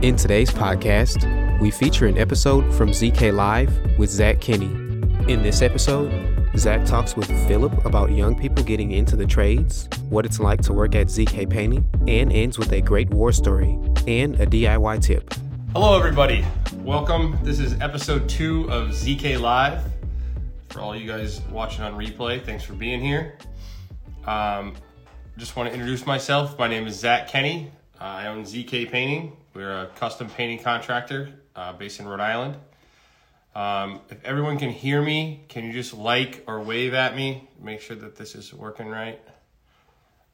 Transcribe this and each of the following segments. In today's podcast, we feature an episode from ZK Live with Zach Kenny. In this episode, Zach talks with Philip about young people getting into the trades, what it's like to work at ZK Painting, and ends with a great war story and a DIY tip. Hello, everybody. Welcome. This is episode 2 of ZK Live. For all you guys watching on replay, thanks for being here. Just want to introduce myself. My name is Zach Kenny. I own ZK Painting. We're a custom painting contractor based in Rhode Island. If everyone can hear me, can you just like or wave at me? Make sure that this is working right.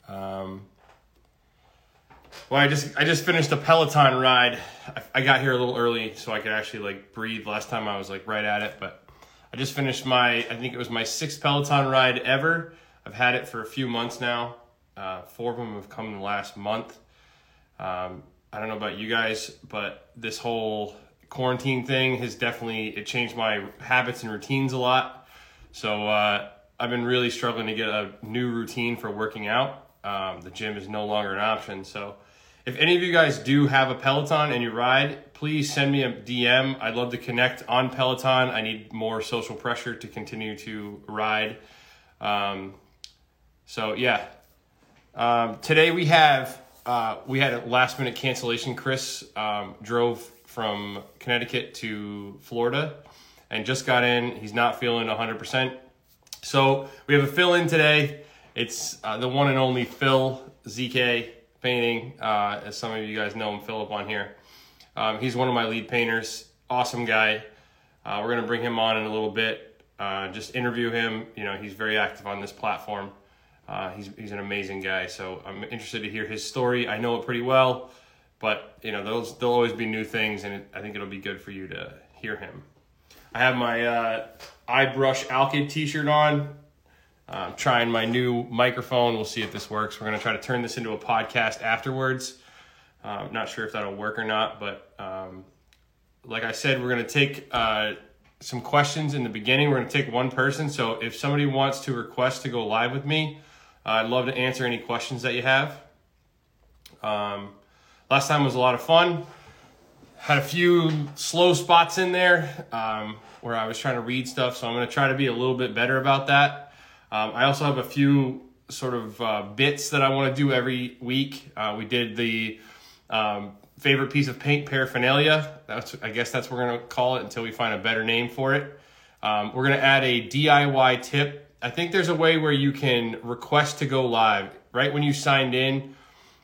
Well, I just finished a Peloton ride. I got here a little early so I could actually like breathe. Last time I was like right at it, but I just finished I think it was my 6th Peloton ride ever. I've had it for a few months now. 4 of them have come in the last month. I don't know about you guys, but this whole quarantine thing has definitely changed my habits and routines a lot. So I've been really struggling to get a new routine for working out. The gym is no longer an option. So if any of you guys do have a Peloton and you ride, please send me a DM. I'd love to connect on Peloton. I need more social pressure to continue to ride. Today we have... we had a last minute cancellation. Chris drove from Connecticut to Florida and just got in. He's not feeling 100%. So we have a fill-in today. It's the one and only Phil, ZK Painting. As some of you guys know him, Philip on here. He's one of my lead painters. Awesome guy. We're going to bring him on in a little bit. Just interview him. You know, he's very active on this platform. He's an amazing guy, so I'm interested to hear his story. I know it pretty well, but you know there'll always be new things, and I think it'll be good for you to hear him. I have my Eyebrush Alkyd t-shirt on. I'm trying my new microphone. We'll see if this works. We're going to try to turn this into a podcast afterwards. I'm not sure if that'll work or not, but like I said, we're going to take... some questions in the beginning. We're going to take one person. So if somebody wants to request to go live with me, I'd love to answer any questions that you have. Last time was a lot of fun. Had a few slow spots in there where I was trying to read stuff. So I'm going to try to be a little bit better about that. I also have a few sort of bits that I want to do every week. We did the favorite piece of paint paraphernalia. I guess that's what we're going to call it until we find a better name for it. We're going to add a DIY tip. I think there's a way where you can request to go live. Right when you signed in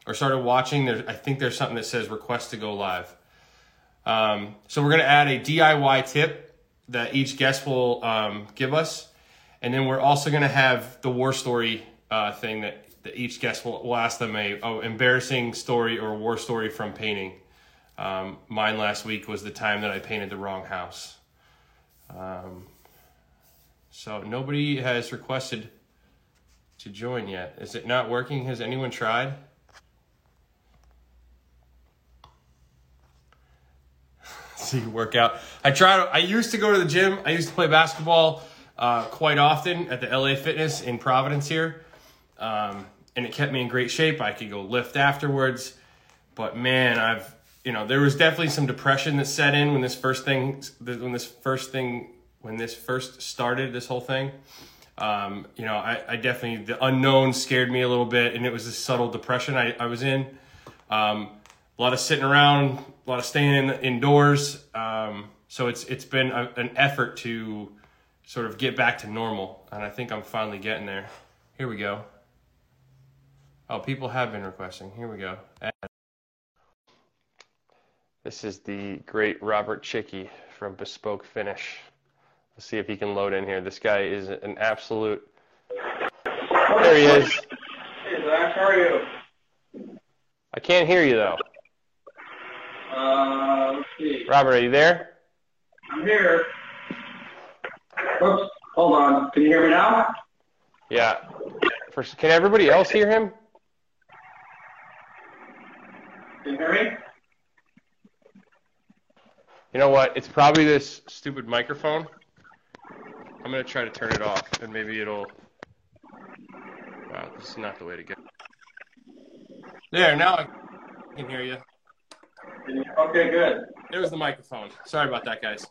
or started watching, I think there's something that says request to go live. So we're going to add a DIY tip that each guest will give us. And then we're also going to have the war story thing that each guest will ask them an embarrassing story or a war story from painting. Mine last week was the time that I painted the wrong house. So nobody has requested to join yet. Is it not working? Has anyone tried? See, workout. I tried. I used to go to the gym. I used to play basketball quite often at the LA Fitness in Providence here. And it kept me in great shape. I could go lift afterwards, but man, there was definitely some depression that set in when this first started, this whole thing. I definitely, the unknown scared me a little bit, and it was a subtle depression I was in. A lot of sitting around, a lot of staying indoors. So it's been an effort to sort of get back to normal. And I think I'm finally getting there. Here we go. Oh, people have been requesting. Here we go. This is the great Robert Chicky from Bespoke Finish. Let's see if he can load in here. This guy is an absolute... There he is. Hey, Zach, how are you? I can't hear you, though. Let's see. Robert, are you there? I'm here. Oops, hold on. Can you hear me now? Yeah. First, can everybody else hear him? Can you hear me? You know what? It's probably this stupid microphone. I'm going to try to turn it off, and maybe it'll... Wow, this is not the way to go. There, now I can hear you. Okay, good. There's the microphone. Sorry about that, guys.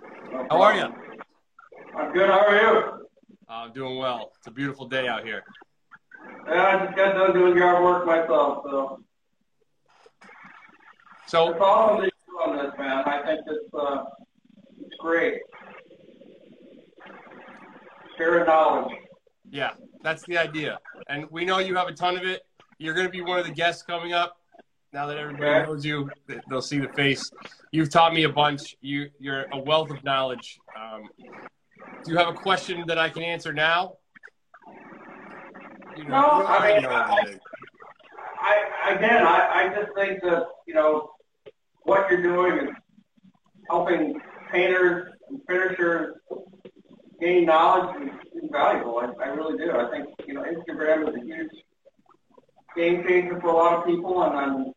No problem. How are you? I'm good. How are you? I'm doing well. It's a beautiful day out here. Yeah, I just got done doing yard work myself, so... So... It's all that you do on this, man. I think it's great. Share of knowledge. Yeah, that's the idea. And we know you have a ton of it. You're going to be one of the guests coming up. Now that everybody knows you, they'll see the face. You've taught me a bunch. You're a wealth of knowledge. Do you have a question that I can answer now? You know, no, I mean, I just think that, you know, what you're doing is helping painters and finishers gain knowledge is invaluable. I really do. I think, you know, Instagram is a huge game changer for a lot of people, and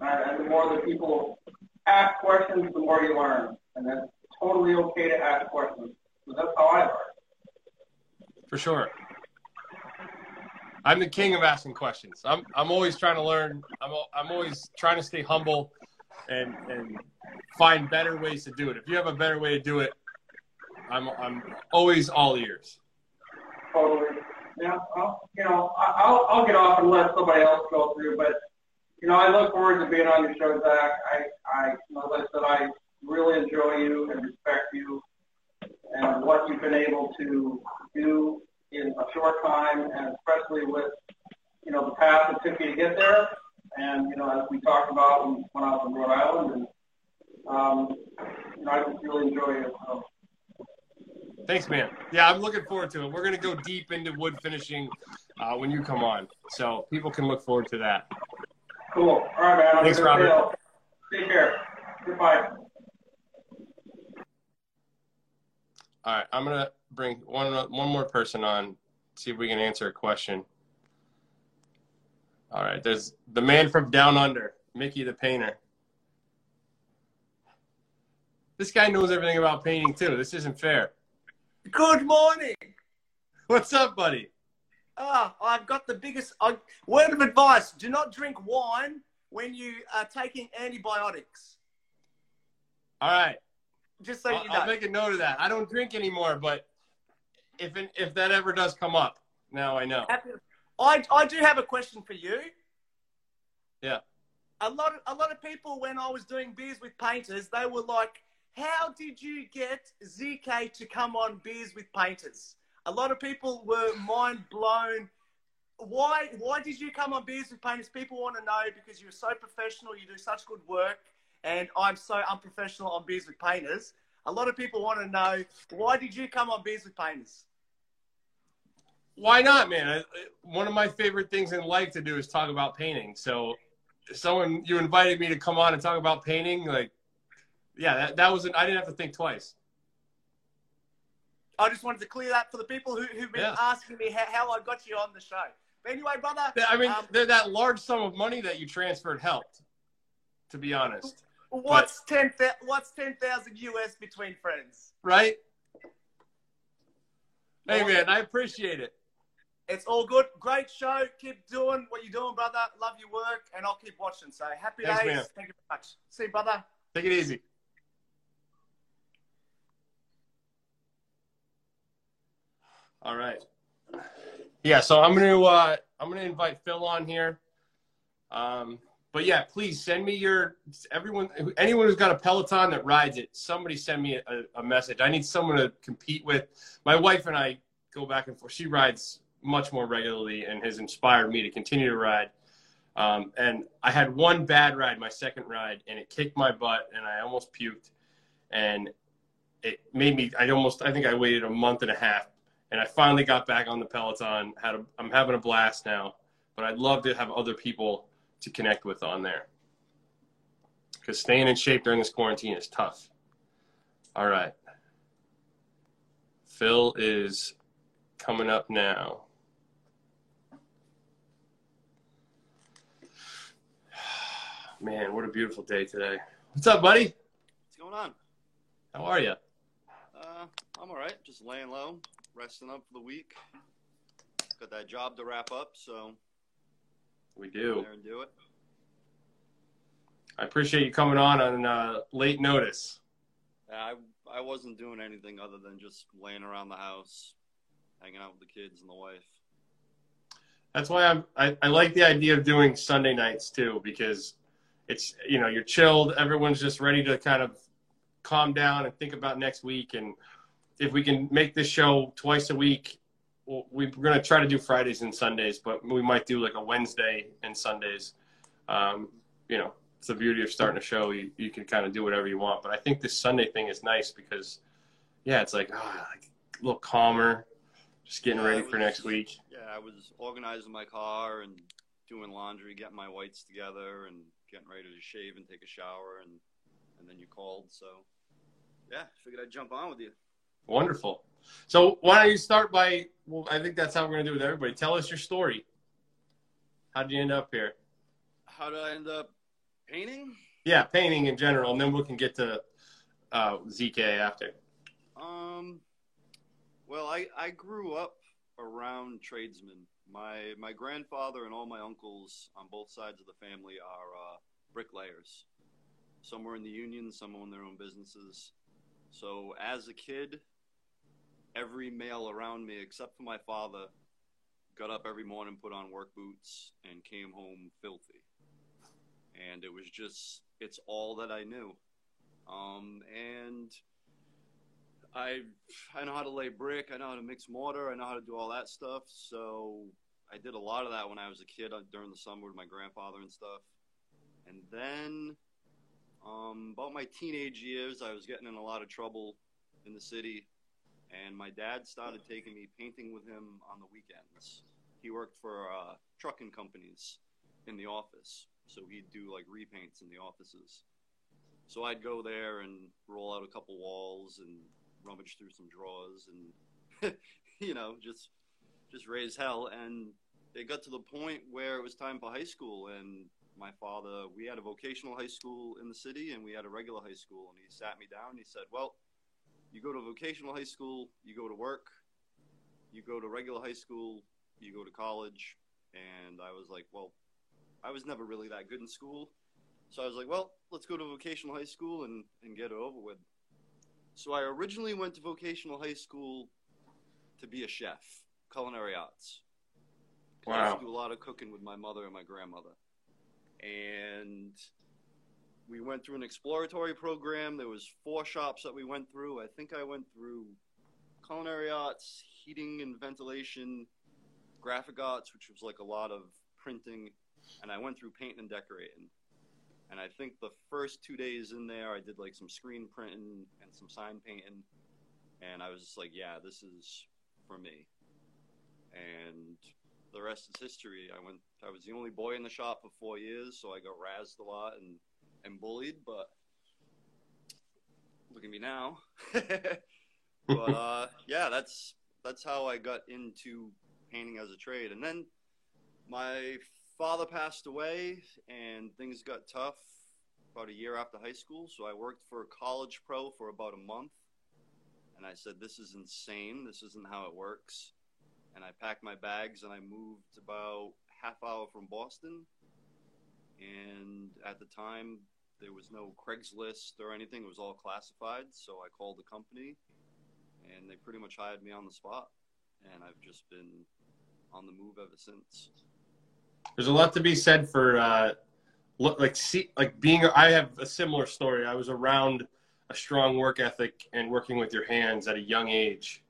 the more that people ask questions, the more you learn. And that's totally okay to ask questions. So that's how I learn. For sure. I'm the king of asking questions. I'm always trying to learn. I'm always trying to stay humble and find better ways to do it. If you have a better way to do it, I'm always all ears. Totally. Yeah. I'll get off and let somebody else go through. But you know, I look forward to being on your show, Zach. As I said, I really enjoy you and respect you and what you've been able to do in a short time, and especially with the path that took you to get there. And as we talked about when I was in Rhode Island, and I just really enjoy you. So. Thanks, man. Yeah, I'm looking forward to it. We're going to go deep into wood finishing when you come on, so people can look forward to that. Cool. All right, man. Thanks, Robert. Take care. Goodbye. All right, I'm going to bring one more person on, see if we can answer a question. All right, there's the man from down under, Mickey the painter. This guy knows everything about painting, too. This isn't fair. Good morning. What's up, buddy? I've got the biggest word of advice. Do not drink wine when you are taking antibiotics. All right. Just so you know. I'll make a note of that. I don't drink anymore, but if that ever does come up, now I know. I do have a question for you. Yeah. A lot of people, when I was doing Beers with Painters, they were like, how did you get ZK to come on Beers with Painters? A lot of people were mind blown. Why did you come on Beers with Painters? People want to know because you're so professional, you do such good work, and I'm so unprofessional on Beers with Painters. A lot of people want to know, why did you come on Beers with Painters? Why not, man? One of my favorite things in life to do is talk about painting. So someone, you invited me to come on and talk about painting, like, yeah, that was I didn't have to think twice. I just wanted to clear that for the people who've been asking me how I got you on the show. But anyway, brother. I mean, that large sum of money that you transferred helped, to be honest. What's 10,000 US between friends? Right? Hey, man, I appreciate it. It's all good. Great show. Keep doing what you're doing, brother. Love your work, and I'll keep watching. So happy days. Man. Thank you very much. See you, brother. Take it easy. All right. Yeah, so I'm gonna invite Phil on here. But yeah, please send me anyone who's got a Peloton that rides it, somebody send me a message. I need someone to compete with. My wife and I go back and forth. She rides much more regularly and has inspired me to continue to ride. And I had one bad ride, my second ride, and it kicked my butt and I almost puked. And it made me, I think I waited a month and a half. And I finally got back on the Peloton. I'm having a blast now, but I'd love to have other people to connect with on there. because staying in shape during this quarantine is tough. All right. Phil is coming up now. Man, what a beautiful day today. What's up, buddy? What's going on? How are you? I'm all right. Just laying low, resting up for the week. Got that job to wrap up, so we do. Go there and do it. I appreciate you coming on late notice. Yeah, I wasn't doing anything other than just laying around the house, hanging out with the kids and the wife. That's why I like the idea of doing Sunday nights too, because it's, you know, you're chilled. Everyone's just ready to kind of calm down and think about next week. And if we can make this show twice a week, we're going to try to do Fridays and Sundays, but we might do like a Wednesday and Sundays. You know, it's the beauty of starting a show. You can kind of do whatever you want. But I think this Sunday thing is nice because, yeah, it's like, oh, like a little calmer, just getting ready for next week. Yeah, I was organizing my car and doing laundry, getting my whites together and getting ready to shave and take a shower. And then you called. So, yeah, figured I'd jump on with you. Wonderful. So why don't you start by, well, I think that's how we're going to do it with everybody. Tell us your story. How did you end up here? How did I end up painting? Yeah, painting in general, and then we can get to ZK after. Well, I grew up around tradesmen. My grandfather and all my uncles on both sides of the family are bricklayers. Some were in the union, some own their own businesses. So as a kid, every male around me, except for my father, got up every morning, put on work boots, and came home filthy. And it was just, it's all that I knew. And I know how to lay brick, I know how to mix mortar, I know how to do all that stuff. So I did a lot of that when I was a kid during the summer with my grandfather and stuff. And then about my teenage years, I was getting in a lot of trouble in the city. And my dad started taking me painting with him on the weekends. He worked for trucking companies in the office. So he'd do like repaints in the offices. So I'd go there and roll out a couple walls and rummage through some drawers and, you know, just raise hell. And it got to the point where it was time for high school. And my father, we had a vocational high school in the city and we had a regular high school. And he sat me down and he said, well, you go to vocational high school, you go to work, you go to regular high school, you go to college. And I was like, well, I was never really that good in school. So I was like, well, let's go to vocational high school and get it over with. So I originally went to vocational high school to be a chef, culinary arts. Wow. I used to do a lot of cooking with my mother and my grandmother. And we went through an exploratory program. There was 4 shops that we went through. I think I went through culinary arts, heating and ventilation, graphic arts, which was like a lot of printing. And I went through painting and decorating. And I think the first 2 days in there, I did like some screen printing and some sign painting. And I was just like, yeah, this is for me. And the rest is history. I was the only boy in the shop for 4 years. So I got razzed a lot and bullied, but look at me now. But yeah, that's how I got into painting as a trade. And then my father passed away and things got tough about a year after high school, so I worked for a college pro for about a month, and I said, this is insane, this isn't how it works. And I packed my bags and I moved about half-hour from Boston. And at the time, there was no Craigslist or anything. It was all classified. So I called the company, and they pretty much hired me on the spot. And I've just been on the move ever since. There's a lot to be said for being. I have a similar story. I was around a strong work ethic and working with your hands at a young age,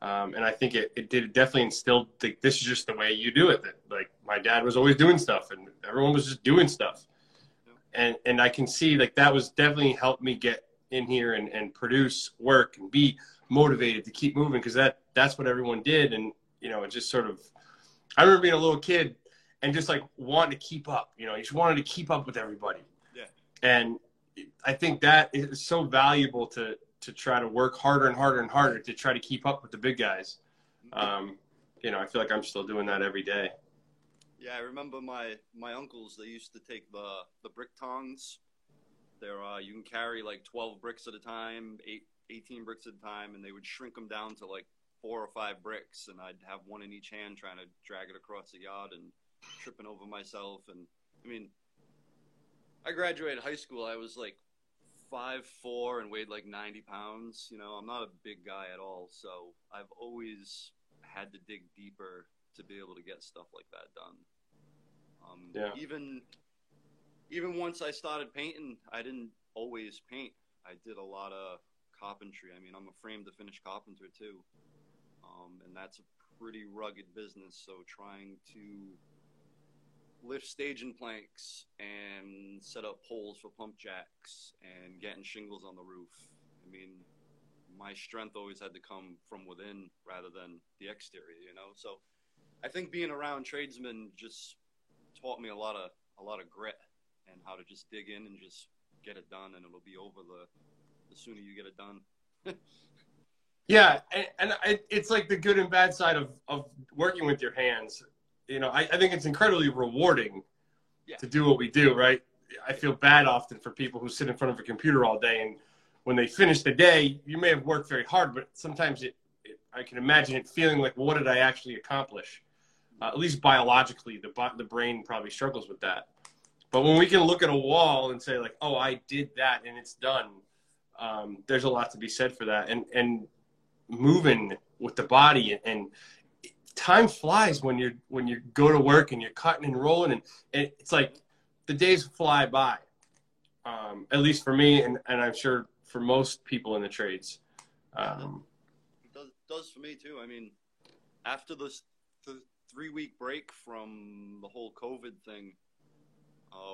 and I think it definitely instilled, like, this is just the way you do it. That, like, my dad was always doing stuff and everyone was just doing stuff. And I can see, like, that was definitely helped me get in here and produce work and be motivated to keep moving. Cause that's what everyone did. And, you know, it just sort of, I remember being a little kid and just like wanting to keep up, you know, you just wanted to keep up with everybody. Yeah. And I think that is so valuable to try to work harder and harder and harder to try to keep up with the big guys. You know, I feel like I'm still doing that every day. Yeah, I remember my uncles, they used to take the brick tongs. They're, you can carry like 12 bricks at a time, 18 bricks at a time, and they would shrink them down to like 4 or 5 bricks, and I'd have one in each hand trying to drag it across the yard and tripping over myself. And I mean, I graduated high school, I was like 5'4" and weighed like 90 pounds. You know, I'm not a big guy at all, so I've always had to dig deeper to be able to get stuff like that done. Yeah. Even once I started painting, I didn't always paint. I did a lot of carpentry. I mean, I'm a frame to finish carpenter too. And that's a pretty rugged business. So trying to lift staging planks and set up poles for pump jacks and getting shingles on the roof. I mean, my strength always had to come from within rather than the exterior, you know? So I think being around tradesmen just taught me a lot of grit and how to just dig in and just get it done, and it'll be over the sooner you get it done. Yeah, and it's like the good and bad side of working with your hands. You know, I think it's incredibly rewarding to do what we do, right? I feel bad often for people who sit in front of a computer all day, and when they finish the day, you may have worked very hard, but sometimes I can imagine it feeling like, well, what did I actually accomplish? At least biologically, the brain probably struggles with that. But when we can look at a wall and say like, oh, I did that and it's done, there's a lot to be said for that. And moving with the body, and time flies when you go to work and you're cutting and rolling, and it's like the days fly by, at least for me, and I'm sure for most people in the trades. It does for me too. I mean, after the 3-week break from the whole COVID thing,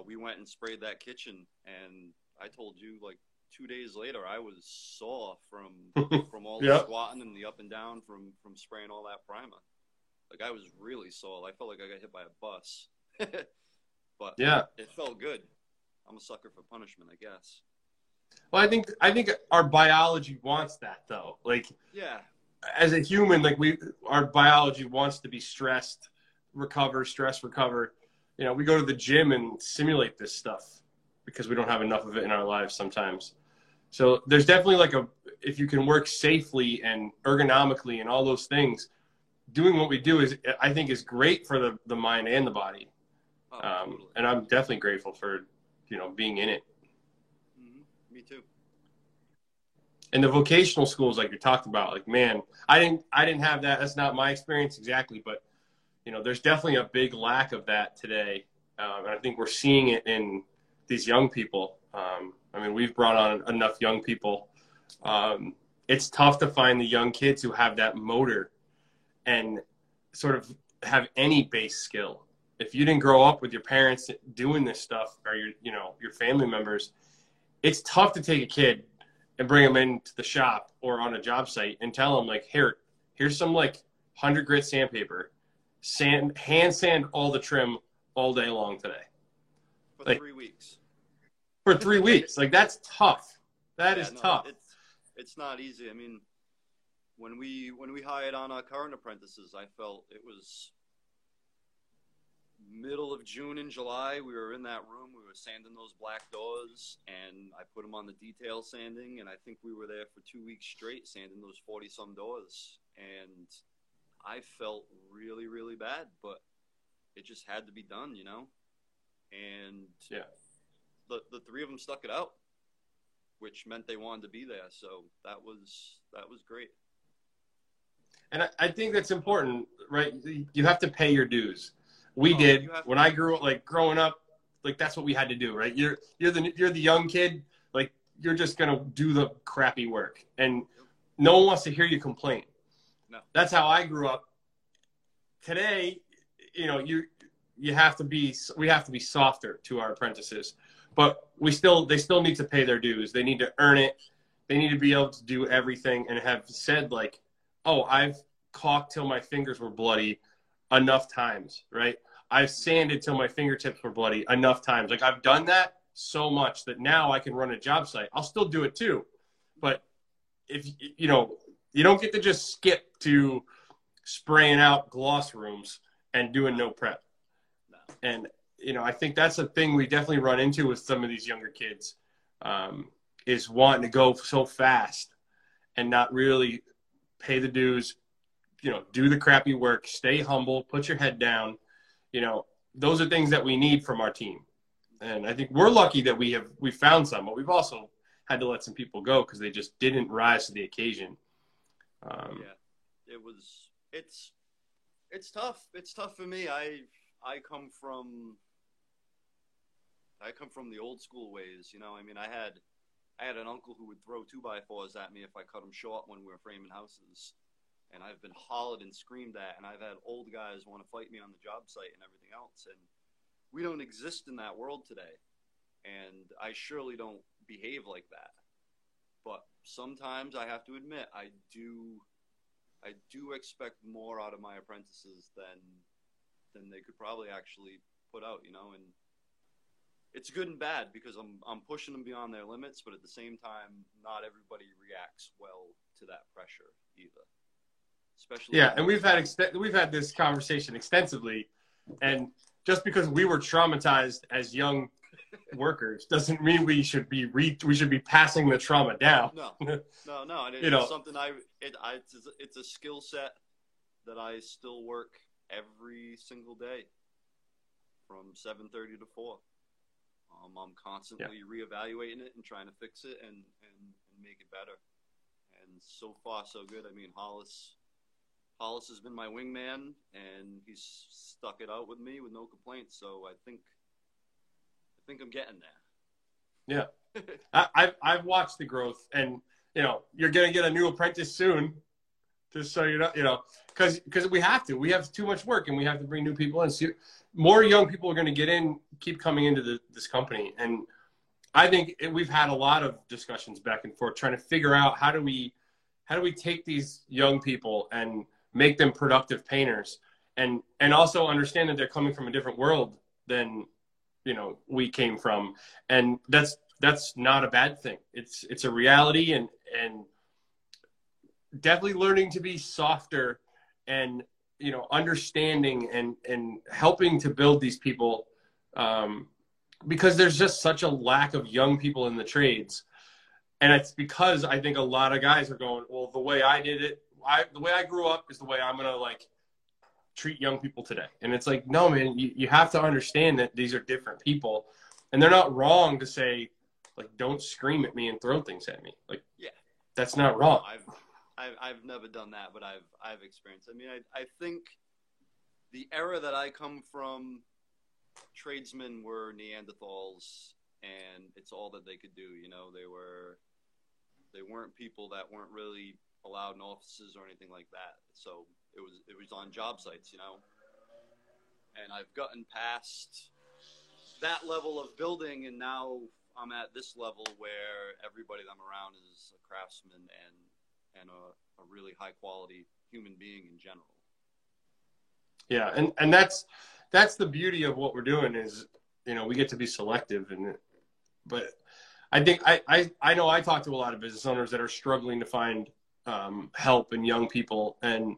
we went and sprayed that kitchen, and I told you like 2 days later I was sore from all the squatting and the up and down from spraying all that primer. Like, I was really sore. I felt like I got hit by a bus. But yeah, it felt good. I'm a sucker for punishment, I guess. Well, I think our biology wants that though. Like, yeah, as a human, like our biology wants to be stressed, recover, stress, recover. You know, we go to the gym and simulate this stuff because we don't have enough of it in our lives sometimes. So there's definitely like if you can work safely and ergonomically and all those things, doing what we do is, I think, is great for the mind and the body. Oh, totally. And I'm definitely grateful for, you know, being in it. Mm-hmm. Me too. And the vocational schools, like you talked about, like, man, I didn't have that. That's not my experience exactly, but you know, there's definitely a big lack of that today. And I think we're seeing it in these young people. I mean, we've brought on enough young people. It's tough to find the young kids who have that motor and sort of have any base skill. If you didn't grow up with your parents doing this stuff, or your family members, it's tough to take a kid and bring them into the shop or on a job site and tell them like, here's some like 100 grit sandpaper. Hand sand all the trim all day long today. For like, 3 weeks. For 3 weeks. Like, that's tough. That is tough. It's not easy. I mean, when we hired on our current apprentices, I felt it was middle of June and July. We were in that room. We were sanding those black doors, and I put them on the detail sanding, and I think we were there for 2 weeks straight sanding those 40-some doors. And I felt really, really bad, but it just had to be done, you know? And yeah, the three of them stuck it out, which meant they wanted to be there. So that was great. And I think that's important, right? You have to pay your dues. We did. When I grew up, like growing up, like that's what we had to do, right? You're the young kid. Like, you're just going to do the crappy work, and no one wants to hear you complain. No. That's how I grew up. Today, you know, we have to be softer to our apprentices, but they still need to pay their dues. They need to earn it. They need to be able to do everything and have said like, oh, I've caulked till my fingers were bloody enough times, right? I've sanded till my fingertips were bloody enough times. Like, I've done that, so much that now I can run a job site. I'll still do it too. But if you know, you don't get to just skip to spraying out gloss rooms and doing no prep. And, you know, I think that's a thing we definitely run into with some of these younger kids, is wanting to go so fast and not really pay the dues, you know, do the crappy work, stay humble, put your head down. You know, those are things that we need from our team. And I think we're lucky that we found some, but we've also had to let some people go because they just didn't rise to the occasion. Yeah, it's tough. It's tough for me. I come from the old school ways, you know. I mean, I had an uncle who would throw 2x4s at me if I cut them short when we were framing houses. And I've been hollered and screamed at, and I've had old guys want to fight me on the job site and everything else. And we don't exist in that world today. And I surely don't behave like that. But sometimes I have to admit, I do expect more out of my apprentices than they could probably actually put out, you know. And it's good and bad because I'm pushing them beyond their limits, but at the same time, not everybody reacts well to that pressure either. Especially yeah, and we've had this conversation extensively, and just because we were traumatized as young workers doesn't mean we should be passing the trauma down. No. And it's something it's a skill set that I still work every single day from 7:30 to 4. I'm constantly reevaluating it and trying to fix it and make it better. And so far, so good. I mean, Hollis has been my wingman, and he's stuck it out with me with no complaints. So I think I'm getting there. Yeah, I've watched the growth, and you know, you're gonna get a new apprentice soon, just so you know, because we have to. We have too much work, and we have to bring new people in. So more young people are gonna get in, keep coming into this company, and I think we've had a lot of discussions back and forth trying to figure out how do we take these young people and make them productive painters, and also understand that they're coming from a different world than, you know, we came from. And that's not a bad thing. It's a reality, and definitely learning to be softer and, you know, understanding and helping to build these people, because there's just such a lack of young people in the trades. And it's because I think a lot of guys are going, well, the way I did it, the way I grew up is the way I'm going to, like, treat young people today. And it's like, no, man, you have to understand that these are different people, and they're not wrong to say, like, don't scream at me and throw things at me. Like, yeah, that's not wrong. I've never done that, but I've experienced. I mean, I think the era that I come from, tradesmen were Neanderthals, and it's all that they could do. You know, they weren't people that weren't really allowed in offices or anything like that. So it was on job sites, you know. And I've gotten past that level of building, and now I'm at this level where everybody that I'm around is a craftsman and a really high quality human being in general. Yeah, and that's the beauty of what we're doing is, you know, we get to be selective. And but I think I know I talk to a lot of business owners that are struggling to find help and young people. And,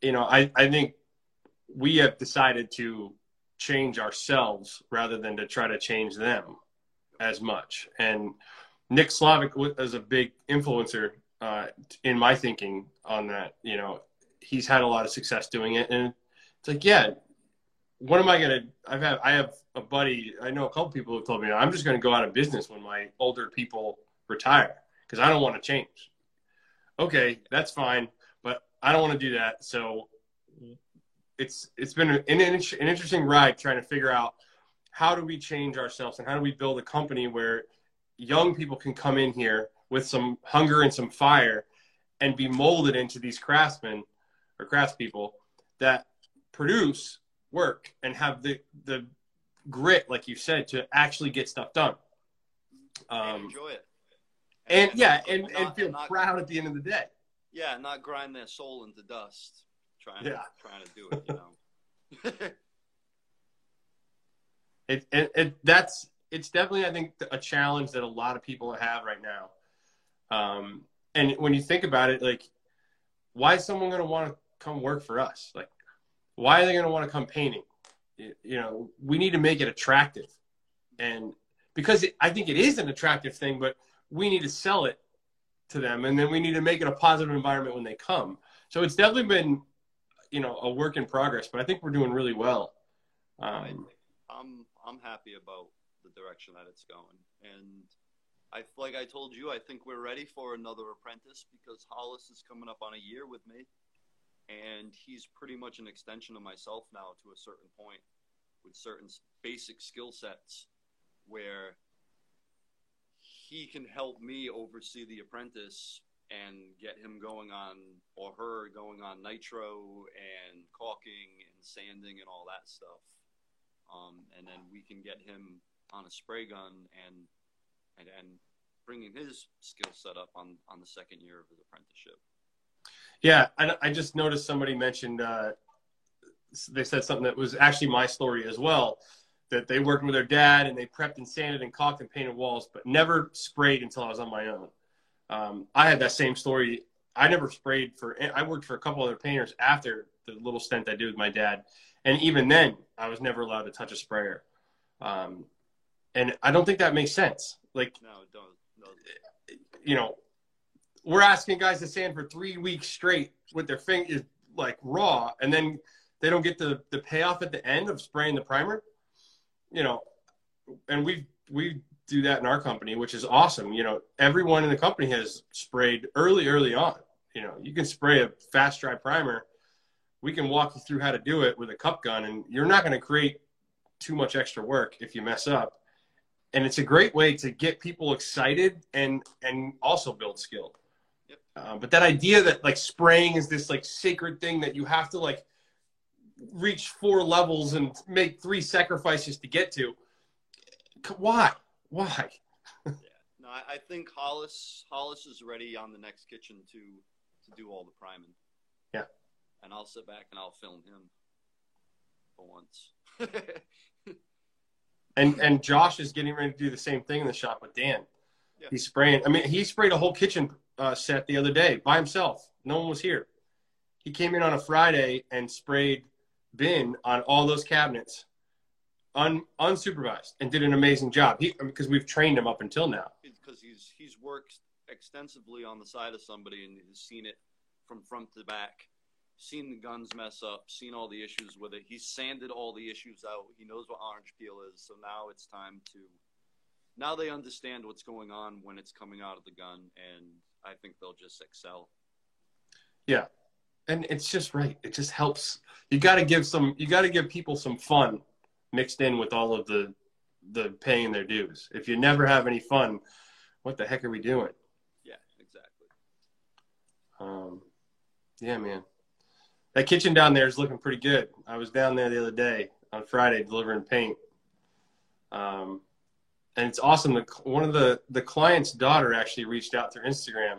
you know, I think we have decided to change ourselves rather than to try to change them as much. And Nick Slavik is a big influencer in my thinking on that. You know, he's had a lot of success doing it. And it's like, yeah, what am I going to, I have a buddy, I know a couple people who told me, I'm just going to go out of business when my older people retire because I don't want to change. Okay, that's fine. I don't want to do that. So it's been an interesting ride trying to figure out how do we change ourselves and how do we build a company where young people can come in here with some hunger and some fire and be molded into these craftsmen or craftspeople that produce work and have the grit, like you said, to actually get stuff done. And enjoy it. And feel proud at the end of the day. Yeah, not grind their soul into dust trying to do it, you know. it, it, it that's it's definitely, I think, a challenge that a lot of people have right now. And when you think about it, like, why is someone going to want to come work for us? Like, why are they going to want to come painting? You know, we need to make it attractive. And because I think it is an attractive thing, but we need to sell it to them. And then we need to make it a positive environment when they come. So it's definitely been, you know, a work in progress, but I think we're doing really well. I'm happy about the direction that it's going. And I, like I told you, I think we're ready for another apprentice because Hollis is coming up on a year with me. And he's pretty much an extension of myself now to a certain point with certain basic skill sets where he can help me oversee the apprentice and get him going on, or her going on, nitro and caulking and sanding and all that stuff. And then we can get him on a spray gun and bringing his skill set up on the second year of his apprenticeship. Yeah, I just noticed somebody mentioned, they said something that was actually my story as well, that they worked with their dad and they prepped and sanded and caulked and painted walls, but never sprayed until I was on my own. I had that same story. I never sprayed for, I worked for a couple other painters after the little stint I did with my dad. And even then I was never allowed to touch a sprayer. And I don't think that makes sense. Like, no, don't. You know, we're asking guys to sand for 3 weeks straight with their fingers like raw, and then they don't get the payoff at the end of spraying the primer, you know. And we do that in our company, which is awesome. You know, everyone in the company has sprayed early on. You know, you can spray a fast dry primer. We can walk you through how to do it with a cup gun, and you're not going to create too much extra work if you mess up. And it's a great way to get people excited and also build skill. Yep. But that idea that like spraying is this like sacred thing that you have to like reach 4 levels and make 3 sacrifices to get to. Why? Yeah. No, I think Hollis is ready on the next kitchen to do all the priming. Yeah. And I'll sit back and I'll film him for once. And Josh is getting ready to do the same thing in the shop with Dan. Yeah. He's spraying. I mean, he sprayed a whole kitchen set the other day by himself. No one was here. He came in on a Friday and sprayed bin on all those cabinets unsupervised and did an amazing job. Because we've trained him up until now. Because he's worked extensively on the side of somebody and has seen it from front to back. Seen the guns mess up, seen all the issues with it. He's sanded all the issues out. He knows what orange peel is. So now it's time to, now they understand what's going on when it's coming out of the gun. And I think they'll just excel. Yeah. And it's just right. It just helps. You got to give people some fun mixed in with all of the paying their dues. If you never have any fun, what the heck are we doing? Yeah, exactly. Yeah, man. That kitchen down there is looking pretty good. I was down there the other day on Friday delivering paint. And it's awesome. One of the client's daughter actually reached out through Instagram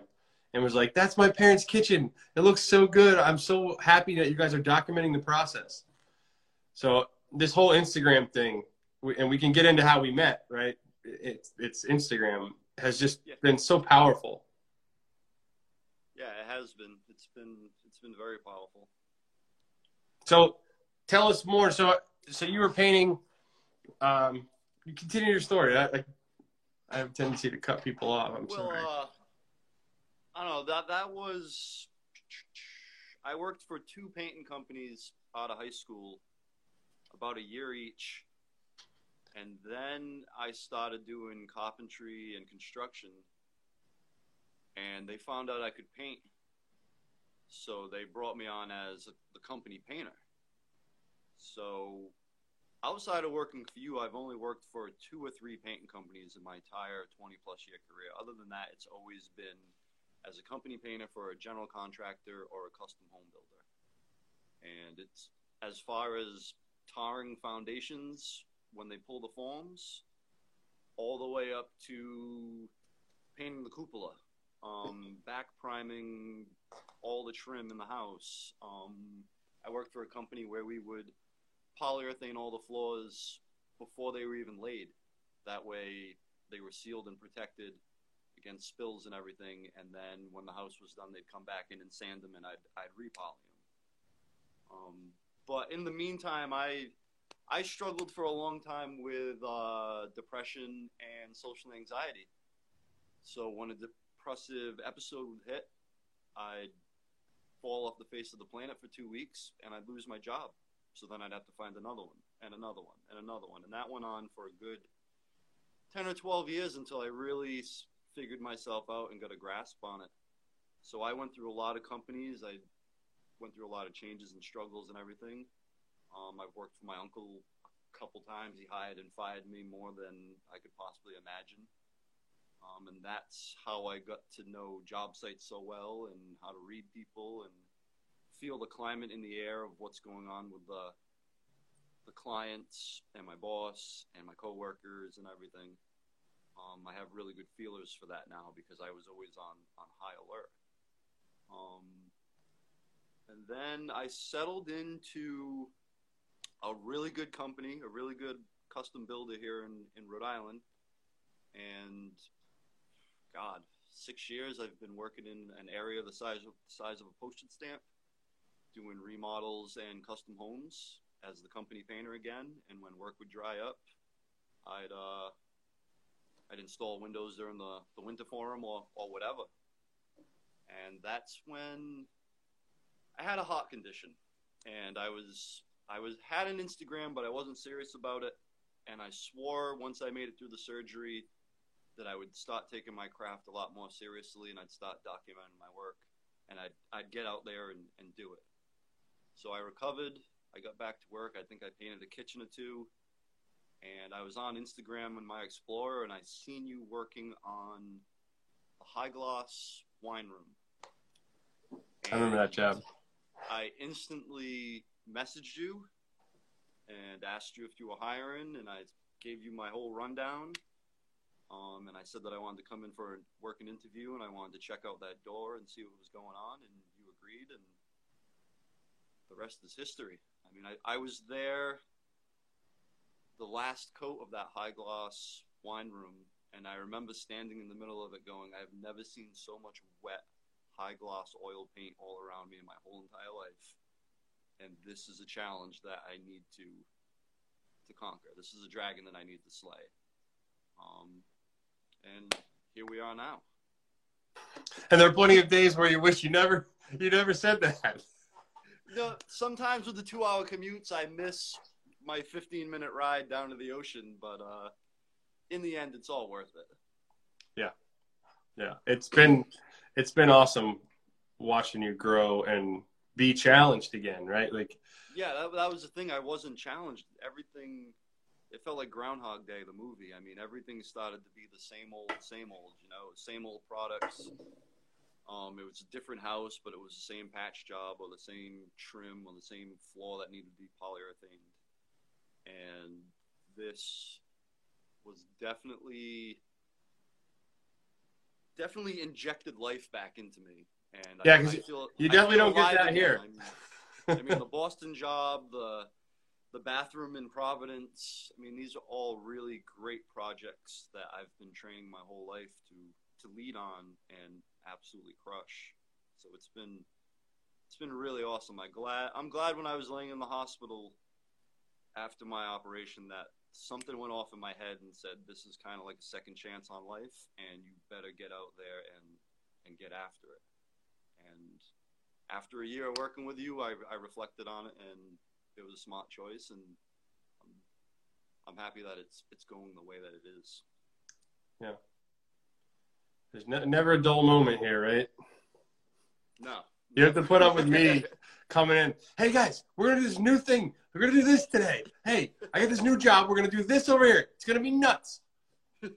and was like, that's my parents' kitchen. It looks so good. I'm so happy that you guys are documenting the process. So this whole Instagram thing, and we can get into how we met, right? It's Instagram has just been so powerful. Yeah, it has been. It's been very powerful. So tell us more. So you were painting, you continue your story. I have a tendency to cut people off. Sorry. I don't know. That was, I worked for 2 painting companies out of high school, about a year each. And then I started doing carpentry and construction, and they found out I could paint. So they brought me on as the company painter. So outside of working for you, I've only worked for 2 or 3 painting companies in my entire 20-plus year career. Other than that, it's always been as a company painter for a general contractor or a custom home builder. And it's as far as tarring foundations when they pull the forms, all the way up to painting the cupola, back priming all the trim in the house. I worked for a company where we would polyurethane all the floors before they were even laid. That way they were sealed and protected against spills and everything. And then when the house was done, they'd come back in and sand them, and I'd repoly them. But in the meantime, I struggled for a long time with depression and social anxiety. So when a depressive episode would hit, I'd fall off the face of the planet for 2 weeks, and I'd lose my job. So then I'd have to find another one, and another one, and another one. And that went on for a good 10 or 12 years until I really figured myself out and got a grasp on it. So I went through a lot of companies. I went through a lot of changes and struggles and everything. I've worked for my uncle a couple times. He hired and fired me more than I could possibly imagine. And that's how I got to know job sites so well, and how to read people and feel the climate in the air of what's going on with the clients and my boss and my coworkers and everything. I have really good feelers for that now, because I was always on high alert. And then I settled into a really good company, a really good custom builder here in Rhode Island. And God, 6 years I've been working in an area the size of a postage stamp, doing remodels and custom homes as the company painter again. And when work would dry up, I'd install windows during the winter forum or whatever. And that's when I had a heart condition, and I had an Instagram, but I wasn't serious about it. And I swore once I made it through the surgery that I would start taking my craft a lot more seriously, and I'd start documenting my work, and I'd get out there and do it. So I recovered. I got back to work. I think I painted a kitchen or two, and I was on Instagram in my Explorer, and I seen you working on a high gloss wine room. I remember that job. I instantly messaged you and asked you if you were hiring, and I gave you my whole rundown. And I said that I wanted to come in for a working interview, and I wanted to check out that door and see what was going on, and you agreed, and the rest is history. I mean, I was there the last coat of that high gloss wine room, and I remember standing in the middle of it going, I've never seen so much wet high gloss oil paint all around me in my whole entire life. And this is a challenge that I need to conquer. This is a dragon that I need to slay. And here we are now. And there are plenty of days where you wish you never said that. You know, sometimes with the 2-hour commutes, I miss my 15-minute ride down to the ocean, but in the end, it's all worth it. Yeah. Yeah. It's been awesome watching you grow and be challenged again, right? Like, yeah, that was the thing. I wasn't challenged. Everything, it felt like Groundhog Day, the movie. I mean, everything started to be the same old, you know, same old products. It was a different house, but it was the same patch job or the same trim or the same floor that needed to be polyurethaned. And this was definitely injected life back into me. And yeah, because you definitely don't get that here. I mean, the Boston job, the bathroom in Providence. I mean, these are all really great projects that I've been training my whole life to lead on and absolutely crush. So it's been really awesome. I'm glad when I was laying in the hospital after my operation that something went off in my head and said, this is kind of like a second chance on life, and you better get out there and get after it. And after a year of working with you, I reflected on it, and it was a smart choice, and I'm happy that it's going the way that it is. Yeah. There's never a dull moment here, right? No. You have to put up with me coming in. Hey, guys, we're going to do this new thing. We're going to do this today. Hey, I got this new job. We're going to do this over here. It's going to be nuts.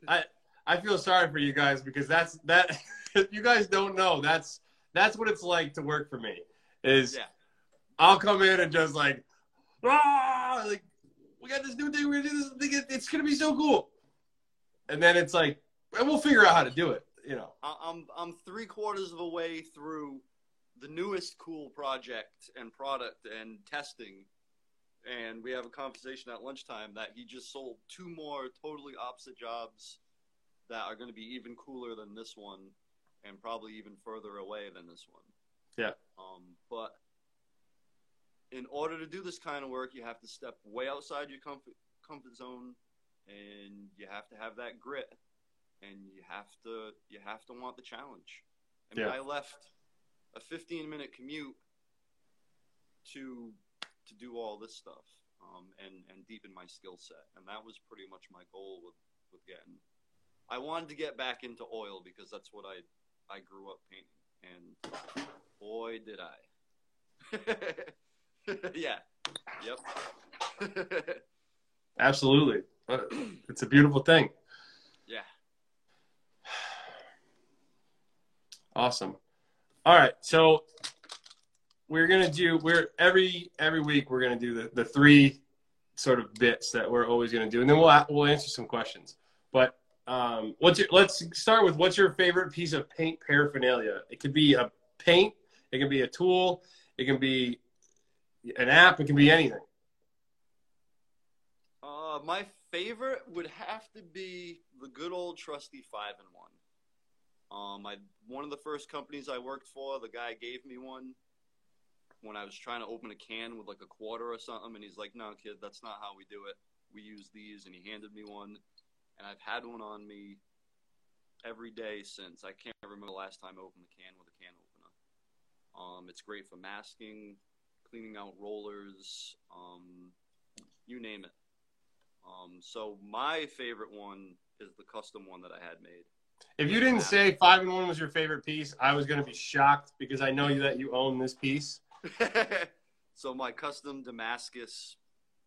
I feel sorry for you guys, because that's if you guys don't know, that's what it's like to work for me. Is yeah. I'll come in and just like we got this new thing, we're gonna do this thing, it's gonna be so cool. And then it's like, and we'll figure out how to do it, you know. I'm 3/4 of the way through the newest cool project and product and testing, and we have a conversation at lunchtime that he just sold two more totally opposite jobs that are going to be even cooler than this one and probably even further away than this one. Yeah. But in order to do this kind of work, you have to step way outside your comfort zone, and you have to have that grit, and you have to want the challenge. I mean, yeah. I left a 15-minute commute to do all this stuff and deepen my skill set. And that was pretty much my goal with getting. I wanted to get back into oil because that's what I grew up painting. And boy, did I. Yeah. Yep. Absolutely. It's a beautiful thing. Yeah. Awesome. All right. So we're going to do, every week we're going to do the three sort of bits that we're always going to do. And then we'll answer some questions, but let's start with what's your favorite piece of paint paraphernalia? It could be a paint, it can be a tool, it can be an app, it can be anything. My favorite would have to be the good old trusty 5-in-1. One of the first companies I worked for, the guy gave me one when I was trying to open a can with like a quarter or something, and he's like, "No, kid, that's not how we do it. We use these," and he handed me one. And I've had one on me every day since. I can't remember the last time I opened a can with a can opener. It's great for masking, cleaning out rollers, you name it. So my favorite one is the custom one that I had made. If you didn't say 5-in-1 was your favorite piece, I was going to be shocked because I know that you own this piece. So my custom Damascus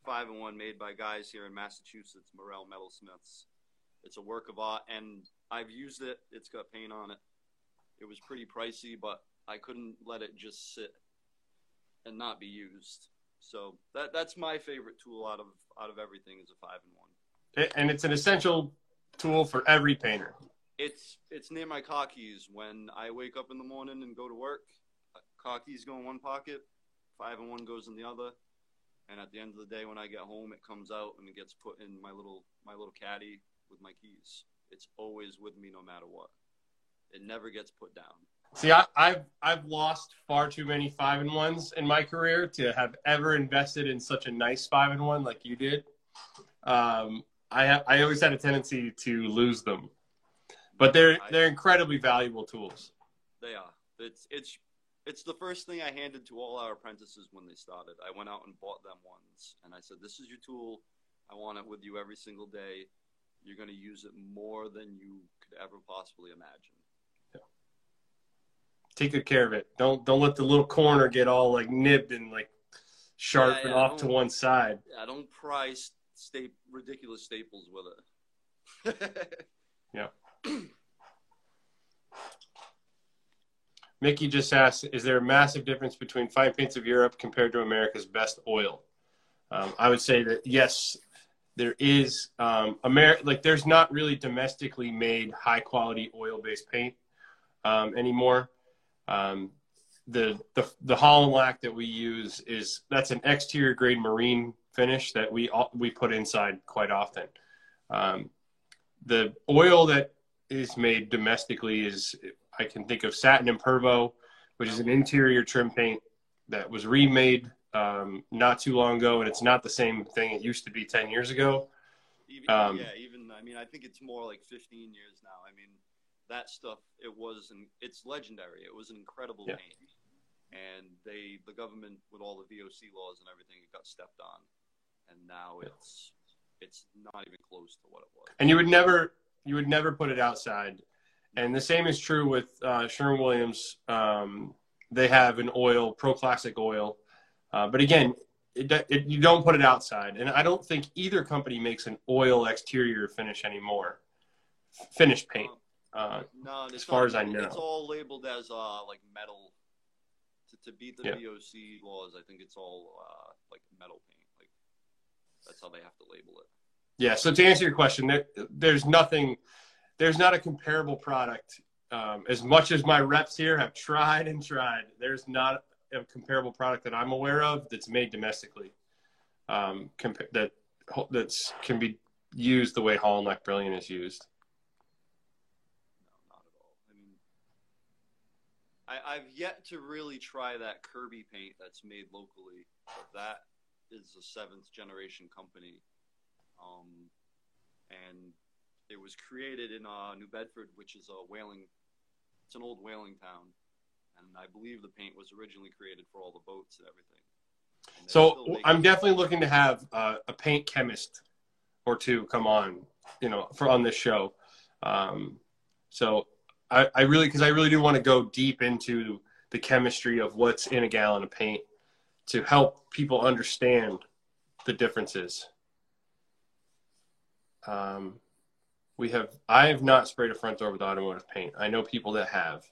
5-in-1 made by guys here in Massachusetts, Morel Metalsmiths. It's a work of art, and I've used it. It's got paint on it. It was pretty pricey, but I couldn't let it just sit and not be used. So that's my favorite tool out of everything is a 5-in-1. And it's an essential tool for every painter. It's near my car keys. When I wake up in the morning and go to work, car keys go in one pocket, 5-in-1 goes in the other. And at the end of the day, when I get home, it comes out and it gets put in my little caddy with my keys. It's always with me no matter what. It never gets put down. See, I've lost far too many 5-in-1s in my career to have ever invested in such a nice 5-in-1 like you did. I always had a tendency to lose them, but they're incredibly valuable tools. They are. It's the first thing I handed to all our apprentices when they started. I went out and bought them ones, and I said, "This is your tool. I want it with you every single day. You're going to use it more than you could ever possibly imagine." Yeah. Take good care of it. Don't let the little corner get all like nibbed and like sharp and off to one side. I don't pry ridiculous staples with it. Yeah. Mickey just asked, is there a massive difference between fine paints of Europe compared to America's best oil? I would say that, yes, there is. There's not really domestically made high-quality oil-based paint anymore. The Holland lac that we use, that's an exterior-grade marine finish that we put inside quite often. The oil that is made domestically is... I can think of Satin and Pervo, which is an interior trim paint that was remade not too long ago, and it's not the same thing it used to be 10 years ago. I think it's more like 15 years now. I mean, that stuff, it's legendary. It was an incredible paint. Yeah. And the government, with all the VOC laws and everything, it got stepped on. And now it's not even close to what it was. And you would never put it outside. And the same is true with Sherwin-Williams. They have an oil, Pro Classic oil. But again, you don't put it outside. And I don't think either company makes an oil exterior finish anymore. Finish paint, as far as I know. It's all labeled as like metal. To beat the VOC laws, I think it's all like metal paint. Like, that's how they have to label it. Yeah, so to answer your question, there's nothing... There's not a comparable product. As much as my reps here have tried and tried, there's not a comparable product that I'm aware of that's made domestically. that can be used the way Holland Lac Brilliant is used? No, not at all. I mean, I've yet to really try that Kirby paint that's made locally. That is a 7th-generation company, and it was created in New Bedford, which is a whaling. It's an old whaling town, and I believe the paint was originally created for all the boats and everything. And so I'm definitely looking to have a paint chemist or two come on, you know, on this show. So I really do want to go deep into the chemistry of what's in a gallon of paint to help people understand the differences. I have not sprayed a front door with automotive paint. I know people that have.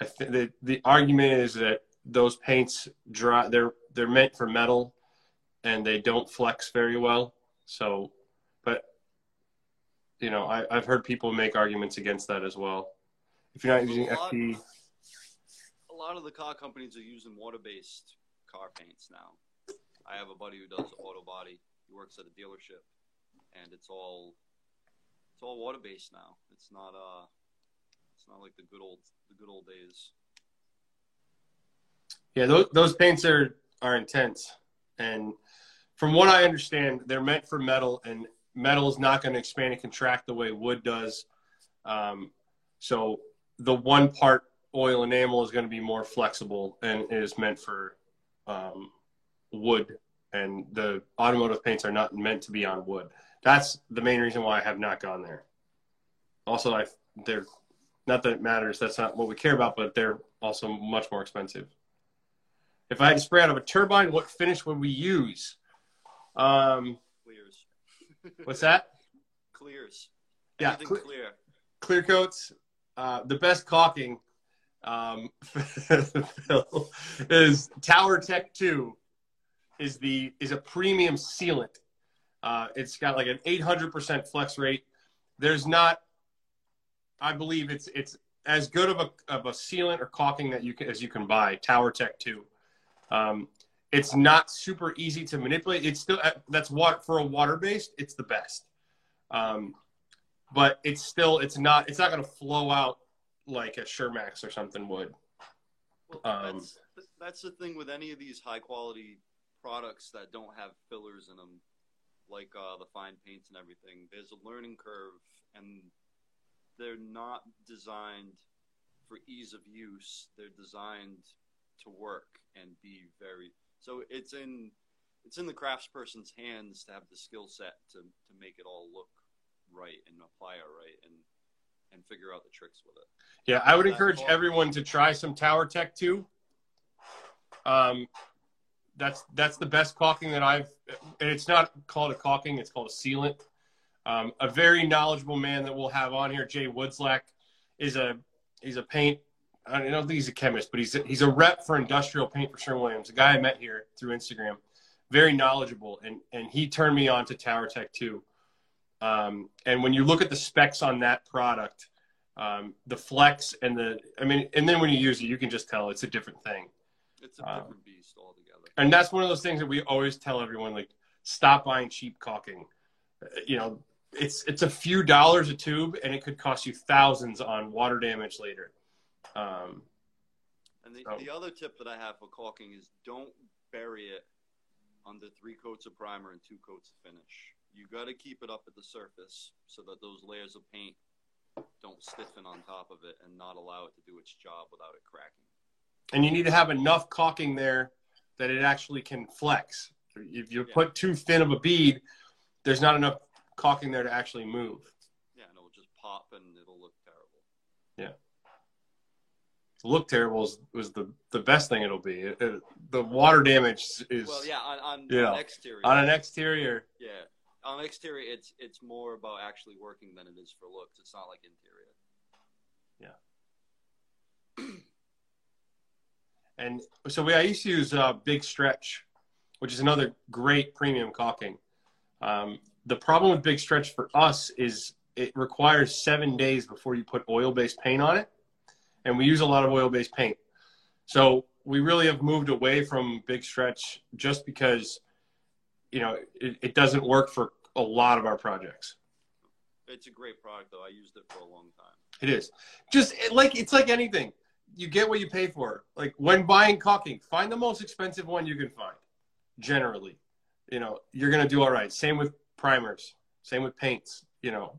I think the argument is that those paints dry. They're meant for metal, and they don't flex very well. So, but you know, I've heard people make arguments against that as well. If you're not using FP. A lot of the car companies are using water-based car paints now. I have a buddy who does auto body. He works at a dealership, and it's all water-based now. It's not like the good old days. Yeah, those paints are intense, and from what I understand, they're meant for metal, and metal is not going to expand and contract the way wood does. So the one part oil enamel is going to be more flexible, and it is meant for wood, and the automotive paints are not meant to be on wood. That's the main reason why I have not gone there. Also, they're not that it matters. That's not what we care about, but they're also much more expensive. If I had to spray out of a turbine, what finish would we use? Clears. What's that? Clears. Yeah, anything clear. Clear coats. The best caulking is Tower Tech 2. Is a premium sealant. It's got like an 800% flex rate. There's not, I believe it's as good of a sealant or caulking that you can buy. Tower Tech 2. It's not super easy to manipulate. It's still for a water based. It's the best, but it's still it's not going to flow out like a Suremax or something would. Well, that's the thing with any of these high quality products that don't have fillers in them, like the fine paints and everything. There's a learning curve, and they're not designed for ease of use. They're designed to work and be very. So it's in the craftsperson's hands to have the skill set to make it all look right and apply it right and figure out the tricks with it. Yeah, I would encourage everyone to try some Tower Tech 2. That's the best caulking that and it's not called a caulking, it's called a sealant. A very knowledgeable man that we'll have on here, Jay Woodslack, he's a paint. I don't think he's a chemist, but he's a rep for industrial paint for Sherwin-Williams. A guy I met here through Instagram, very knowledgeable, and he turned me on to Tower Tech 2. And when you look at the specs on that product, the flex and and then when you use it, you can just tell it's a different thing. It's a different beast altogether. And that's one of those things that we always tell everyone, like, stop buying cheap caulking. You know, it's a few dollars a tube, and it could cost you thousands on water damage later. The other tip that I have for caulking is don't bury it under 3 coats of primer and 2 coats of finish. You got to keep it up at the surface so that those layers of paint don't stiffen on top of it and not allow it to do its job without it cracking. And you need to have enough caulking there that it actually can flex. If you put too thin of a bead, there's not enough caulking there to actually move. Yeah, and it'll just pop and it'll look terrible. Yeah. Look terrible was the best thing it'll be. The water damage is... Well, yeah, on exterior. On an exterior. Yeah. On exterior, it's more about actually working than it is for looks. It's not like interior. Yeah. And so I used to use Big Stretch, which is another great premium caulking. The problem with Big Stretch for us is it requires 7 days before you put oil-based paint on it. And we use a lot of oil-based paint. So we really have moved away from Big Stretch just because, you know, it doesn't work for a lot of our projects. It's a great product, though. I used it for a long time. It is. Just like, it's like anything. You get what you pay for. Like when buying caulking, find the most expensive one you can find. Generally, you know, you're going to do all right. Same with primers. Same with paints, you know.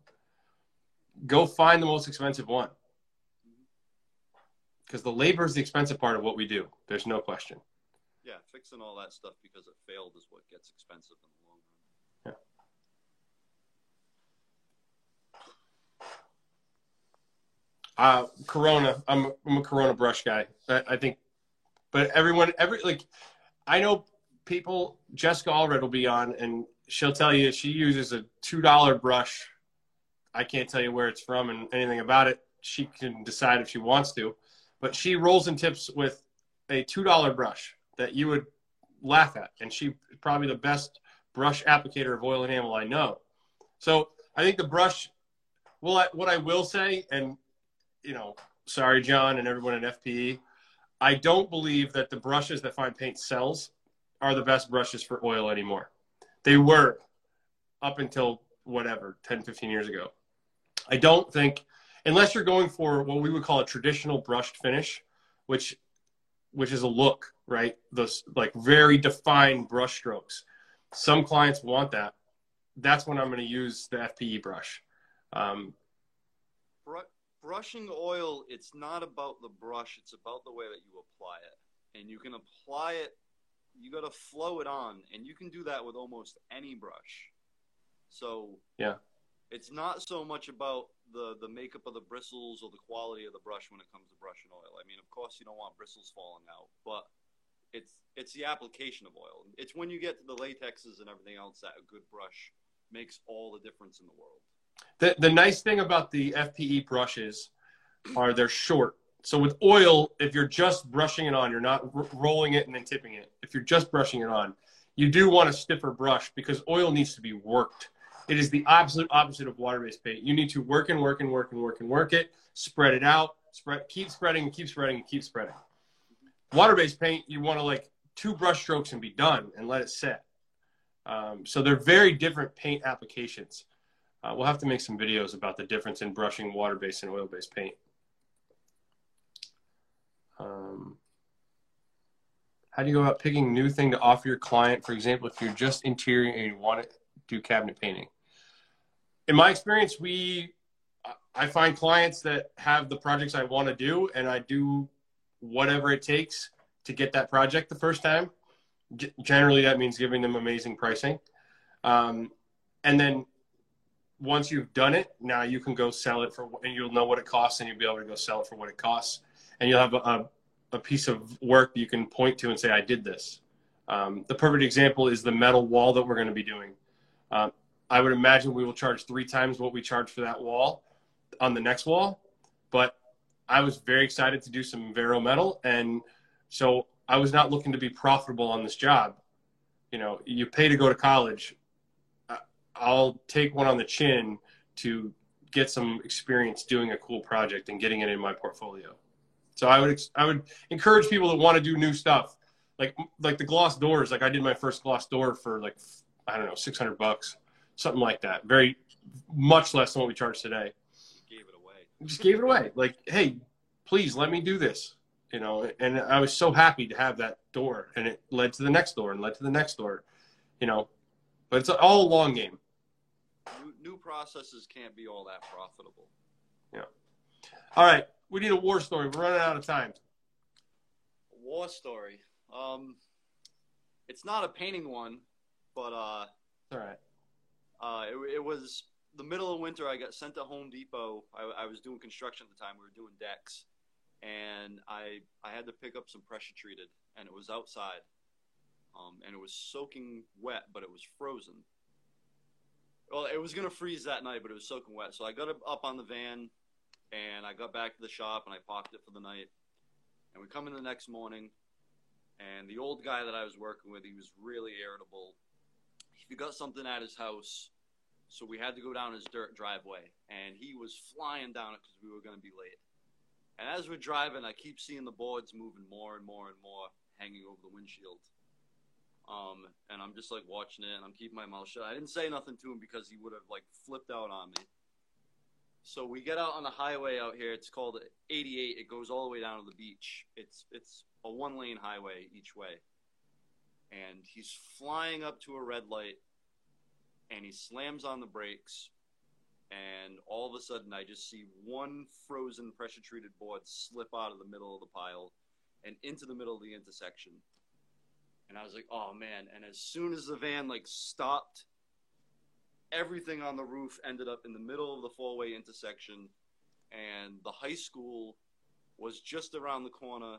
Go find the most expensive one. Because the labor is the expensive part of what we do. There's no question. Yeah, fixing all that stuff because it failed is what gets expensive in the long run. Corona. I'm a Corona brush guy. I think, but I know people. Jessica Allred will be on, and she'll tell you she uses a $2 brush. I can't tell you where it's from and anything about it. She can decide if she wants to, but she rolls and tips with a $2 brush that you would laugh at, and she's probably the best brush applicator of oil enamel I know. So I think the brush. Well, what I will say, and you know, sorry, John, and everyone at FPE, I don't believe that the brushes that Fine Paint sells are the best brushes for oil anymore. They were up until whatever, 10, 15 years ago. I don't think, unless you're going for what we would call a traditional brushed finish, which is a look, right? Those like very defined brush strokes. Some clients want that. That's when I'm going to use the FPE brush. Brushing oil, it's not about the brush. It's about the way that you apply it. And you can apply it. You got to flow it on. And you can do that with almost any brush. So yeah, it's not so much about the makeup of the bristles or the quality of the brush when it comes to brushing oil. I mean, of course, you don't want bristles falling out. But it's the application of oil. It's when you get to the latexes and everything else that a good brush makes all the difference in the world. The nice thing about the FPE brushes are they're short. So with oil, if you're just brushing it on, you're not rolling it and then tipping it. If you're just brushing it on, you do want a stiffer brush because oil needs to be worked. It is the absolute opposite of water-based paint. You need to work and work and work and work and work it, spread it out, keep spreading, keep spreading, keep spreading. Water-based paint, you want to like 2 brush strokes and be done and let it set. So they're very different paint applications. We'll have to make some videos about the difference in brushing water-based and oil-based paint. How do you go about picking a new thing to offer your client? For example, if you're just interior and you want to do cabinet painting. In my experience, I find clients that have the projects I want to do, and I do whatever it takes to get that project the first time. Generally, that means giving them amazing pricing. And then once you've done it, now you can go sell it for, and you'll know what it costs, and you'll be able to go sell it for what it costs. And you'll have a piece of work you can point to and say, I did this. The perfect example is the metal wall that we're going to be doing. I would imagine we will charge 3 times what we charge for that wall on the next wall. But I was very excited to do some Vero metal. And so I was not looking to be profitable on this job. You know, you pay to go to college. I'll take one on the chin to get some experience doing a cool project and getting it in my portfolio. So I would encourage people that want to do new stuff. Like the gloss doors, like I did my first gloss door for like, I don't know, $600, something like that. Very much less than what we charge today. You gave it away. Just gave it away. Like, hey, please let me do this, you know? And I was so happy to have that door, and it led to the next door and led to the next door, you know? But it's all a long game. New processes can't be all that profitable. Yeah. All right. We need a war story. We're running out of time. A war story. It's not a painting one, but all right. It was the middle of winter. I got sent to Home Depot. I was doing construction at the time. We were doing decks. And I had to pick up some pressure treated, and it was outside. And it was soaking wet, but it was frozen. Well, it was going to freeze that night, but it was soaking wet. So I got up on the van, and I got back to the shop, and I parked it for the night. And we come in the next morning, and the old guy that I was working with, he was really irritable. He got something at his house, so we had to go down his dirt driveway. And he was flying down it because we were going to be late. And as we're driving, I keep seeing the boards moving more and more and more, hanging over the windshield. And I'm just like watching it, and I'm keeping my mouth shut. I didn't say nothing to him because he would have like flipped out on me. So we get out on the highway out here. It's called 88. It goes all the way down to the beach. It's a one-lane highway each way. And he's flying up to a red light, and he slams on the brakes. And all of a sudden, I just see one frozen pressure-treated board slip out of the middle of the pile and into the middle of the intersection. And I was like, oh, man. And as soon as the van, like, stopped, everything on the roof ended up in the middle of the four-way intersection. And the high school was just around the corner,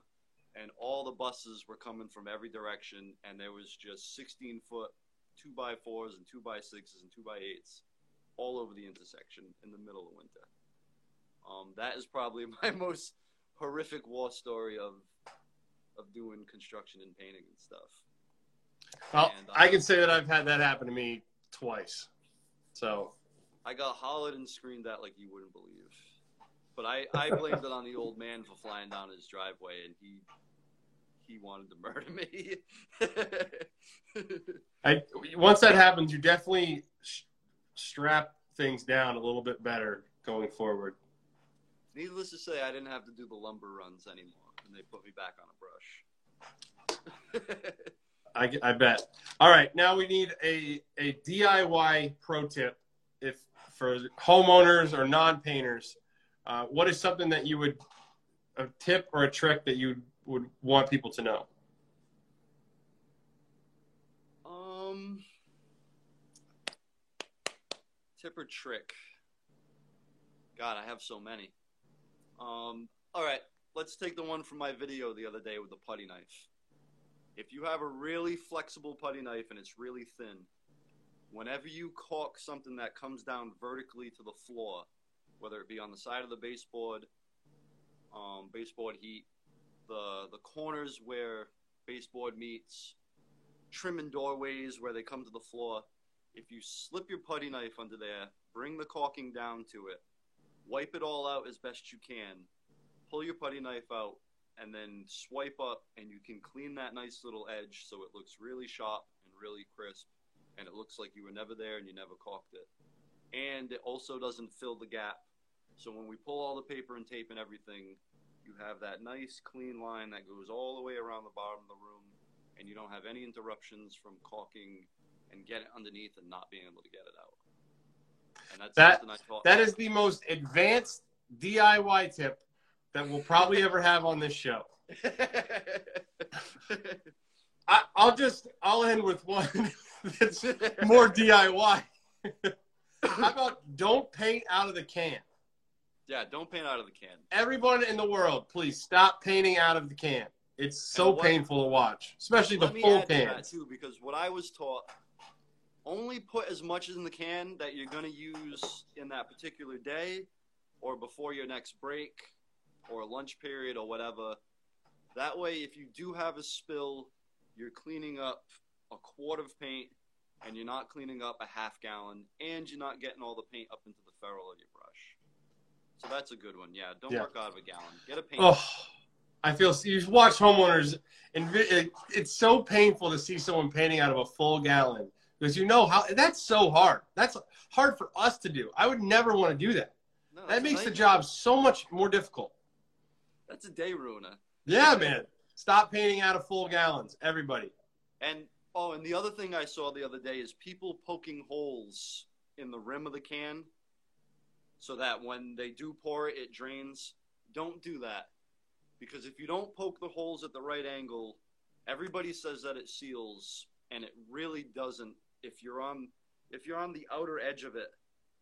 and all the buses were coming from every direction. And there was just 16-foot 2x4s and 2x6s and 2x8s. All over the intersection in the middle of winter. That is probably my most horrific war story of doing construction and painting and stuff. Well, and, I can say that I've had that happen to me twice. So I got hollered and screamed at like you wouldn't believe. But I blamed it on the old man for flying down his driveway, and he wanted to murder me. Once that happens, you definitely strap things down a little bit better going forward. Needless to say, I didn't have to do the lumber runs anymore, and they put me back on a brush. I bet. All right, now we need a DIY pro tip if for homeowners or non-painters. What is something that you would, a tip or a trick that you would want people to know? Tip or trick? God, I have so many. All right, let's take the one from my video the other day with the putty knife. If you have a really flexible putty knife and it's really thin, whenever you caulk something that comes down vertically to the floor, whether it be on the side of the baseboard, baseboard heat, the corners where baseboard meets, trim and doorways where they come to the floor, if you slip your putty knife under there, bring the caulking down to it, wipe it all out as best you can, pull your putty knife out, and then swipe up, and you can clean that nice little edge so it looks really sharp and really crisp, and it looks like you were never there and you never caulked it. And it also doesn't fill the gap, so when we pull all the paper and tape and everything, you have that nice clean line that goes all the way around the bottom of the room, and you don't have any interruptions from caulking and get it underneath and not being able to get it out. And that's something I taught. That is the most advanced DIY tip that we'll probably ever have on this show. I'll end with one that's more DIY. How about don't paint out of the can? Yeah, don't paint out of the can. Everyone in the world, please stop painting out of the can. It's so painful to watch, especially the full can. That too, because what I was taught, only put as much in the can that you're going to use in that particular day or before your next break or lunch period or whatever. That way, if you do have a spill, you're cleaning up a quart of paint and you're not cleaning up a half gallon and you're not getting all the paint up into the ferrule of your brush. So that's a good one. Yeah, don't work out of a gallon. Get a paint. Oh, I feel you watch homeowners and it's so painful to see someone painting out of a full gallon. Because you know how that's so hard. That's hard for us to do. I would never want to do that. No, that makes the job so much more difficult. That's a day ruiner. Yeah, man. Stop painting out of full gallons, everybody. And oh, and the other thing I saw the other day is people poking holes in the rim of the can so that when they do pour it, it drains. Don't do that. Because if you don't poke the holes at the right angle, everybody says that it seals, and it really doesn't. If you're on the outer edge of it,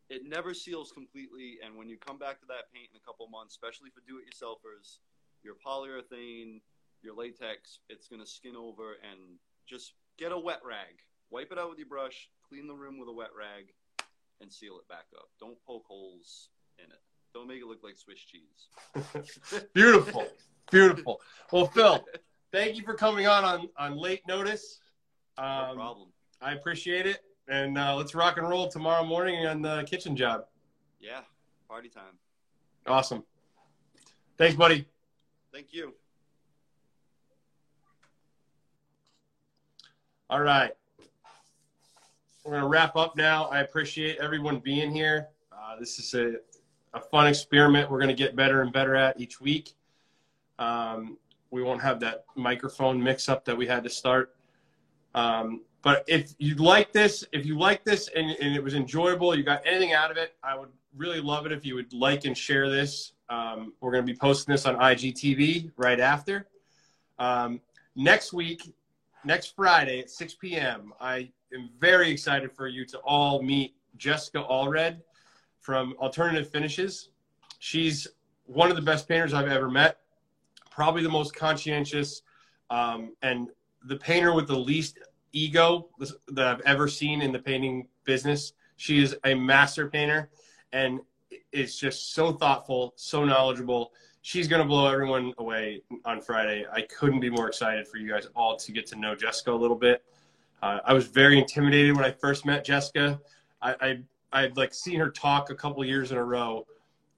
it never seals completely. And when you come back to that paint in a couple months, especially for do-it-yourselfers, your polyurethane, your latex, it's going to skin over. And just get a wet rag. Wipe it out with your brush, clean the rim with a wet rag, and seal it back up. Don't poke holes in it. Don't make it look like Swiss cheese. Beautiful. Beautiful. Well, Phil, thank you for coming on late notice. No problem. I appreciate it. And let's rock and roll tomorrow morning on the kitchen job. Yeah. Party time. Awesome. Thanks, buddy. Thank you. All right. We're going to wrap up now. I appreciate everyone being here. This is a fun experiment we're going to get better and better at each week. We won't have that microphone mix-up that we had to start. But if you like this and it was enjoyable, you got anything out of it, I would really love it if you would like and share this. We're going to be posting this on IGTV right after. Next week, next Friday at 6 p.m., I am very excited for you to all meet Jessica Allred from Alternative Finishes. She's one of the best painters I've ever met, probably the most conscientious, and the painter with the least ego that I've ever seen in the painting business. She is a master painter and is just so thoughtful, so knowledgeable. She's going to blow everyone away on Friday. I couldn't be more excited for you guys all to get to know Jessica a little bit. I was very intimidated when I first met Jessica. I'd like seen her talk a couple years in a row.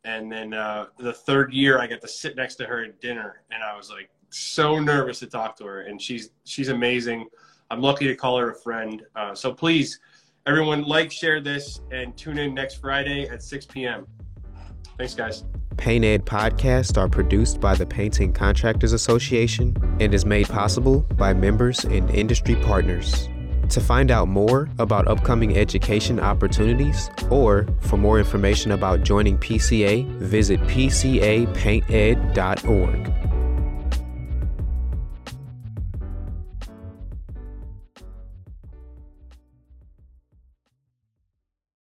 And then the third year I got to sit next to her at dinner, and I was like so nervous to talk to her, and she's amazing. I'm lucky to call her a friend. So please, everyone, like, share this, and tune in next Friday at 6 p.m. Thanks, guys. Paint Ed podcasts are produced by the Painting Contractors Association and is made possible by members and industry partners. To find out more about upcoming education opportunities or for more information about joining PCA, visit PCAPaintEd.org.